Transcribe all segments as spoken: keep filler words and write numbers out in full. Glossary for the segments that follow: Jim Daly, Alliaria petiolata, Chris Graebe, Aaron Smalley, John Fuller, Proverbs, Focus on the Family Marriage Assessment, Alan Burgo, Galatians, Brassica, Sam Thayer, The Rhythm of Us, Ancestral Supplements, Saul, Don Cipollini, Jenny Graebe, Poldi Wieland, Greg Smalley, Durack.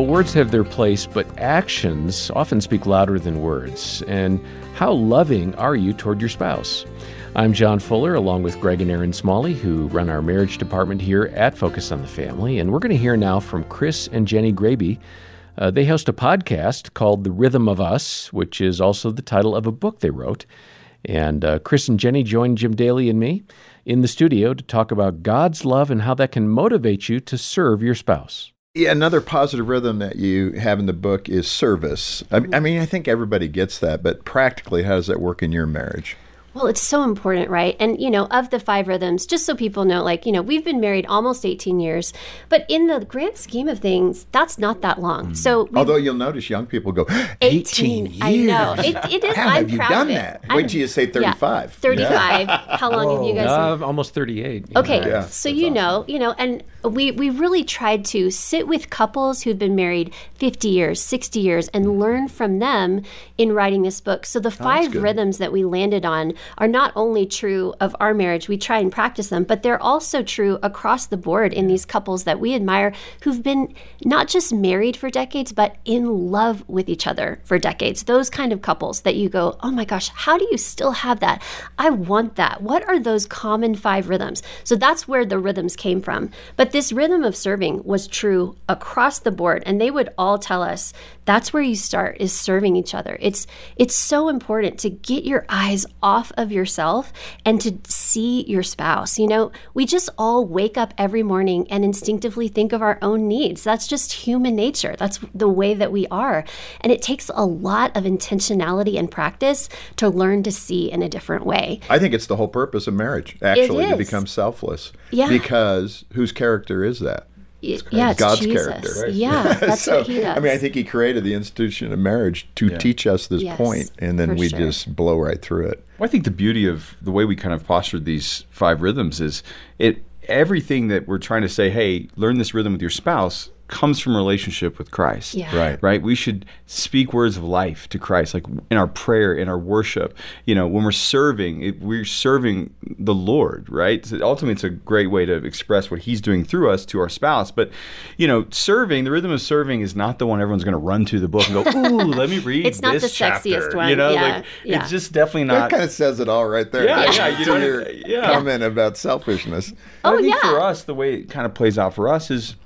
Well, words have their place, but actions often speak louder than words. And how loving are you toward your spouse? I'm John Fuller, along with Greg and Aaron Smalley, who run our marriage department here at Focus on the Family. And we're going to hear now from Chris and Jenny Graebe. Uh, they host a podcast called The Rhythm of Us, which is also the title of a book they wrote. And uh, Chris and Jenny joined Jim Daly and me in the studio to talk about God's love and how that can motivate you to serve your spouse. Yeah, another positive rhythm that you have in the book is service. I, I mean, I think everybody gets that, but practically, how does that work in your marriage? Well, it's so important, right? And, you know, of the five rhythms, just so people know, like, you know, we've been married almost eighteen years, but in the grand scheme of things, that's not that long. So, although you'll notice young people go, eighteen years. I know. It, it is. How I'm have you proud done of it. That? Wait I'm, till you say thirty-five. Yeah, thirty-five. Yeah. How long Whoa. have you guys uh, been? Almost thirty-eight. Yeah. Okay. Yeah, so, you awesome. know, you know, and we, we really tried to sit with couples who've been married fifty years, sixty years, and learn from them in writing this book. So the five oh, rhythms that we landed on are not only true of our marriage, we try and practice them, but they're also true across the board in these couples that we admire who've been not just married for decades, but in love with each other for decades. Those kind of couples that you go, oh my gosh, how do you still have that? I want that. What are those common five rhythms? So that's where the rhythms came from. But this rhythm of serving was true across the board, and they would all tell us that's where you start, is serving each other. It's, it's so important to get your eyes off of yourself and to see your spouse. You know, we just all wake up every morning and instinctively think of our own needs. That's just human nature. That's the way that we are. And it takes a lot of intentionality and practice to learn to see in a different way. I think it's the whole purpose of marriage, actually, to become selfless. Yeah. Because whose character is that? It's yeah, it's God's Jesus. character. Right? Yeah, that's so, what he does. I mean, I think he created the institution of marriage to yeah. teach us this yes, point, and then we sure. just blow right through it. Well, I think the beauty of the way we kind of postured these five rhythms is it everything that we're trying to say, hey, learn this rhythm with your spouse, comes from relationship with Christ. Yeah. Right. Right. We should speak words of life to Christ, like in our prayer, in our worship. You know, when we're serving, it, we're serving the Lord, right? So ultimately, it's a great way to express what he's doing through us to our spouse. But, you know, serving, the rhythm of serving is not the one everyone's going to run to the book and go, ooh, let me read it's this It's not the chapter. sexiest one. You know, yeah. like, yeah. it's just definitely not. That kind of says it all right there. Yeah. yeah. yeah. You know, your yeah. comment about selfishness. Oh, I think yeah. for us, the way it kind of plays out for us is,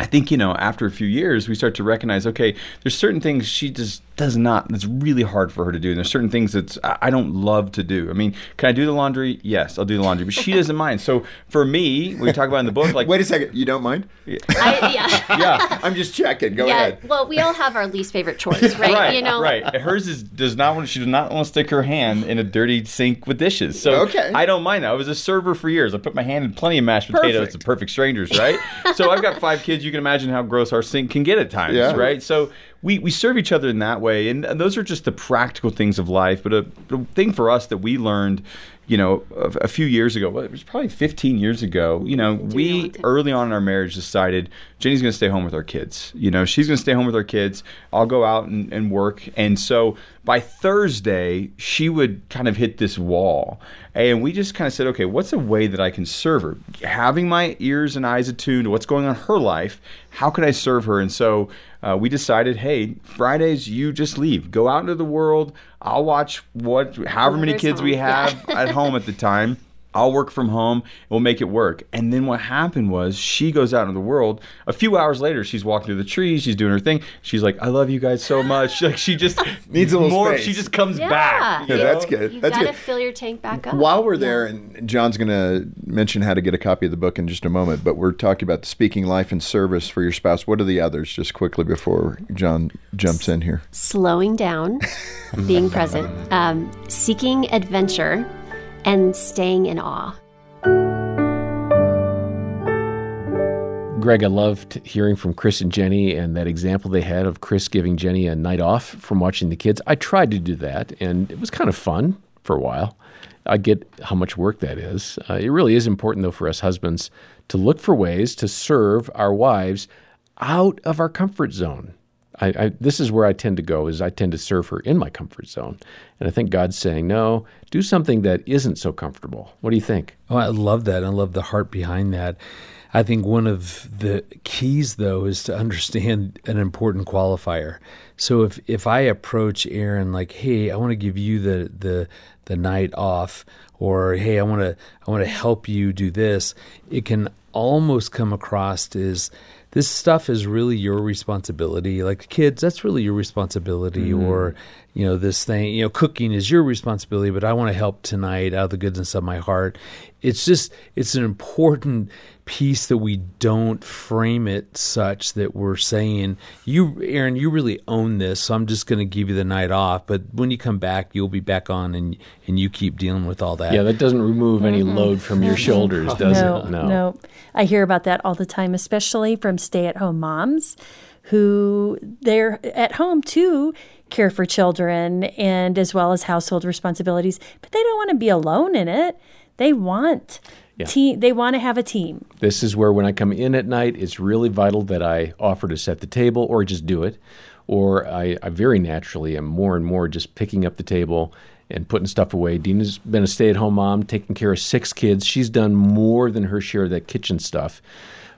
I think, you know, after a few years, we start to recognize, okay, there's certain things she just does not, that's really hard for her to do. And there's certain things that I don't love to do. I mean, can I do the laundry? Yes, I'll do the laundry. But she doesn't mind. So for me, we talk about in the book, like... Wait a second, you don't mind? Yeah. I, yeah. yeah. I'm just checking. Go yeah. ahead. Well, we all have our least favorite chores, right? right, you know? right. Hers is, does not want, she does not want to stick her hand in a dirty sink with dishes. So okay. I don't mind that. I was a server for years. I put my hand in plenty of mashed potatoes perfect. to perfect strangers, right? So I've got five kids. You can imagine how gross our sink can get at times, yeah. right? So we, we serve each other in that way, and, and those are just the practical things of life. But a, a thing for us that we learned, you know, a, a few years ago, well, it was probably fifteen years ago, you know, we early on in our marriage decided Jenny's going to stay home with our kids. You know, she's going to stay home with our kids. I'll go out and, and work. And so by Thursday, she would kind of hit this wall. And we just kind of said, okay, what's a way that I can serve her? Having my ears and eyes attuned to what's going on in her life, how can I serve her? And so uh, we decided, hey, Fridays, you just leave. Go out into the world. I'll watch what, however many kids we have at home at the time. I'll work from home. We'll make it work. And then what happened was she goes out into the world. A few hours later, she's walking through the trees. She's doing her thing. She's like, I love you guys so much. Like she just needs a little more. Space. She just comes yeah. back. Yeah, that's good. You've got to fill your tank back up. While we're there, and John's going to mention how to get a copy of the book in just a moment, but we're talking about speaking life and service for your spouse. What are the others, just quickly before John jumps in here? Slowing down, being present, um, seeking adventure, and staying in awe. Greg, I loved hearing from Chris and Jenny and that example they had of Chris giving Jenny a night off from watching the kids. I tried to do that, and it was kind of fun for a while. I get how much work that is. Uh, it really is important, though, for us husbands to look for ways to serve our wives out of our comfort zone. I, I, this is where I tend to go, is I tend to serve her in my comfort zone. And I think God's saying, no, do something that isn't so comfortable. What do you think? Oh, I love that. I love the heart behind that. I think one of the keys, though, is to understand an important qualifier. So if, if I approach Aaron like, hey, I want to give you the the the night off, or hey, I want to I want to help you do this, it can almost come across as, this stuff is really your responsibility. Like, kids, that's really your responsibility. Mm-hmm. Or, you know, this thing, you know, cooking is your responsibility, but I want to help tonight out of the goodness of my heart. It's just, it's an important piece that we don't frame it such that we're saying, you, Aaron, you really own this, so I'm just going to give you the night off. But when you come back, you'll be back on and and you keep dealing with all that. Yeah, that doesn't remove mm-hmm. any load from your shoulders, does no, it? No, no. I hear about that all the time, especially from stay-at-home moms who they're at home too, care for children and as well as household responsibilities, but they don't want to be alone in it. They want yeah. te- They want to have a team. This is where when I come in at night, it's really vital that I offer to set the table or just do it. Or I, I very naturally am more and more just picking up the table and putting stuff away. Dina's been a stay-at-home mom, taking care of six kids. She's done more than her share of that kitchen stuff.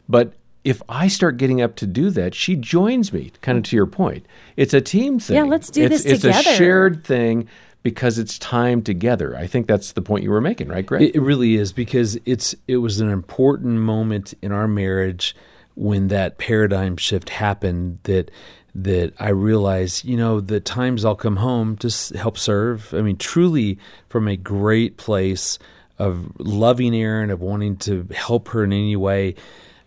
But if I start getting up to do that, she joins me, kind of to your point. It's a team thing. Yeah, let's do it's, this together. It's a shared thing because it's time together. I think that's the point you were making, right, Greg? It really is, because it's it was an important moment in our marriage when that paradigm shift happened that that I realized, you know, the times I'll come home to help serve. I mean, truly from a great place of loving Aaron, of wanting to help her in any way,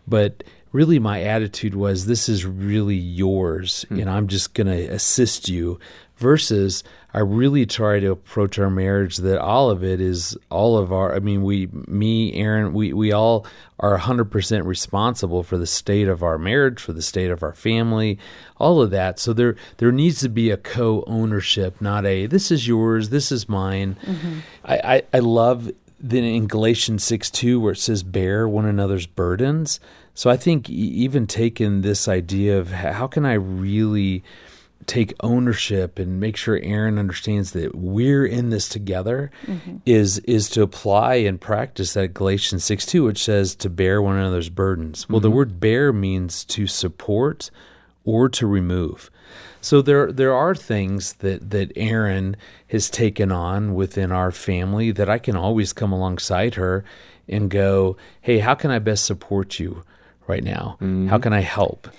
but really my attitude was, this is really yours, hmm. and I'm just going to assist you, versus I really try to approach our marriage that all of it is all of our, I mean, we, me, Aaron, we, we all are one hundred percent responsible for the state of our marriage, for the state of our family, all of that. So there there needs to be a co-ownership, not a, this is yours, this is mine. Mm-hmm. I, I, I love then in Galatians six two where it says, bear one another's burdens. So I think even taking this idea of how can I really take ownership and make sure Aaron understands that we're in this together mm-hmm. is is to apply and practice that Galatians six two, which says to bear one another's burdens. Well, mm-hmm. the word bear means to support or to remove. So there there are things that, that Aaron has taken on within our family that I can always come alongside her and go, hey, how can I best support you right now? Mm-hmm. How can I help?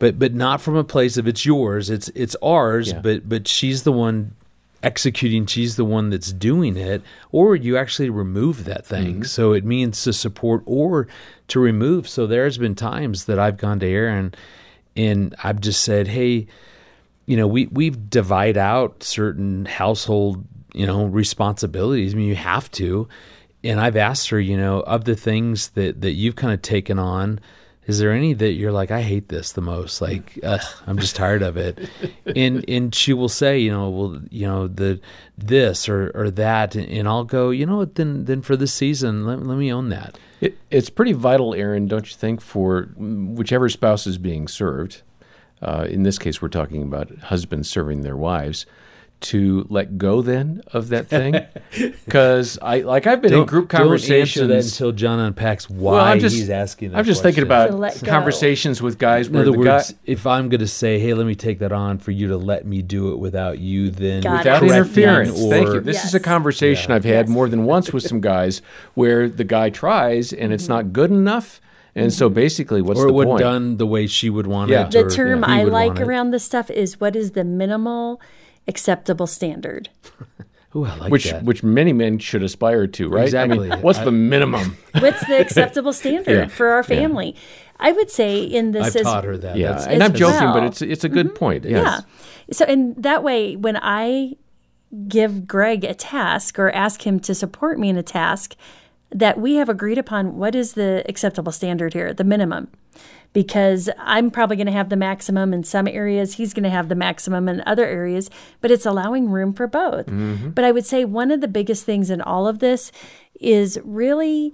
But but not from a place of it's yours, it's it's ours, yeah. but but she's the one executing, she's the one that's doing it, or you actually remove that thing. Mm-hmm. So it means to support or to remove. So there's been times that I've gone to Aaron and I've just said, hey, you know, we, we've divide out certain household, you know, responsibilities. I mean, you have to. And I've asked her, you know, of the things that, that you've kind of taken on, is there any that you're like, I hate this the most? Like, ugh, I'm just tired of it. And and she will say, you know, well, you know, the this or, or that. And I'll go, you know what, then then for this season, let, let me own that. It, it's pretty vital, Aaron, don't you think, for whichever spouse is being served. Uh, in this case, we're talking about husbands serving their wives, to let go then of that thing. Because I like I've been don't, in group conversations. Don't answer that until John unpacks why well, I'm just, he's asking that I'm just question. Thinking about conversations with guys. In where other the words, guy, if I'm going to say, hey, let me take that on for you to let me do it without you, then Got without it. interference. Or, Thank you. This yes. is a conversation yeah. I've had yes. more than once with some guys where the guy tries and it's mm-hmm. not good enough. And so basically, what's or the point? Or what done the way she would want yeah. it. The or, term yeah, I like around this stuff is, what is the minimal acceptable standard? Ooh, I like which, that. Which many men should aspire to, right? Exactly. I mean, what's I, the minimum? What's the acceptable standard yeah. for our family? Yeah. I would say in this I've taught her that. Yeah. As, and I'm well. joking, but it's it's a good mm-hmm. point. Yes. Yeah. So and that way, when I give Greg a task or ask him to support me in a task, that we have agreed upon what is the acceptable standard here, the minimum, because I'm probably going to have the maximum in some areas. He's going to have the maximum in other areas, but it's allowing room for both. Mm-hmm. But I would say one of the biggest things in all of this is really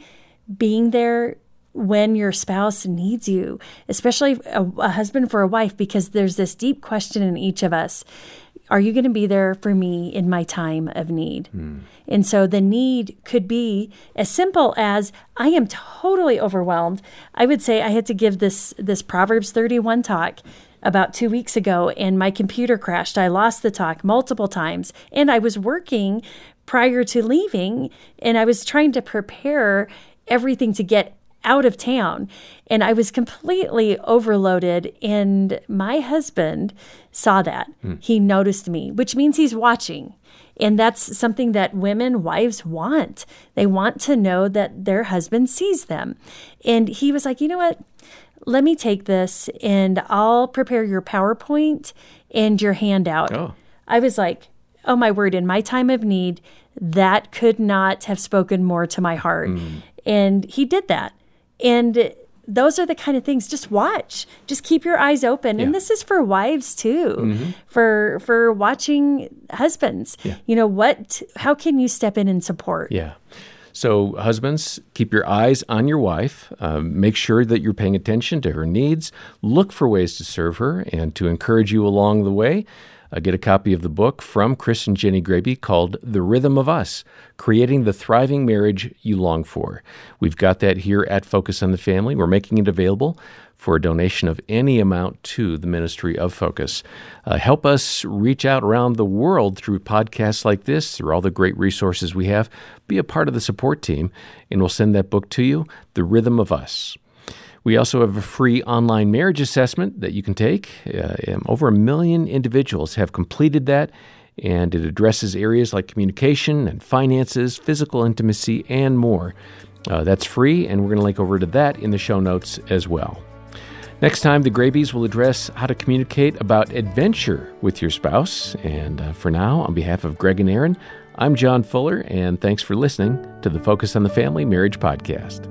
being there when your spouse needs you, especially a, a husband for a wife, because there's this deep question in each of us. Are you going to be there for me in my time of need? Mm. And so the need could be as simple as, I am totally overwhelmed. I would say I had to give this this Proverbs thirty-one talk about two weeks ago, and my computer crashed. I lost the talk multiple times, and I was working prior to leaving, and I was trying to prepare everything to get out of town, and I was completely overloaded, and my husband saw that. Mm. He noticed me, which means he's watching, and that's something that women, wives want. They want to know that their husband sees them, and he was like, you know what? Let me take this, and I'll prepare your PowerPoint and your handout. Oh. I was like, oh, my word, in my time of need, that could not have spoken more to my heart. Mm. And he did that. And those are the kind of things, just watch, just keep your eyes open. Yeah. And this is for wives too, mm-hmm. for, for watching husbands, yeah. you know, what, how can you step in and support? Yeah. So husbands, keep your eyes on your wife. Um, make sure that you're paying attention to her needs. Look for ways to serve her and to encourage you along the way. Uh, get a copy of the book from Chris and Jenny Graebe called The Rhythm of Us, Creating the Thriving Marriage You Long For. We've got that here at Focus on the Family. We're making it available for a donation of any amount to the Ministry of Focus. Uh, help us reach out around the world through podcasts like this, through all the great resources we have. Be a part of the support team, and we'll send that book to you, The Rhythm of Us. We also have a free online marriage assessment that you can take. Uh, over a million individuals have completed that, and it addresses areas like communication and finances, physical intimacy, and more. Uh, that's free, and we're going to link over to that in the show notes as well. Next time, the Graebes will address how to communicate about adventure with your spouse. And uh, for now, on behalf of Greg and Aaron, I'm John Fuller, and thanks for listening to the Focus on the Family Marriage Podcast.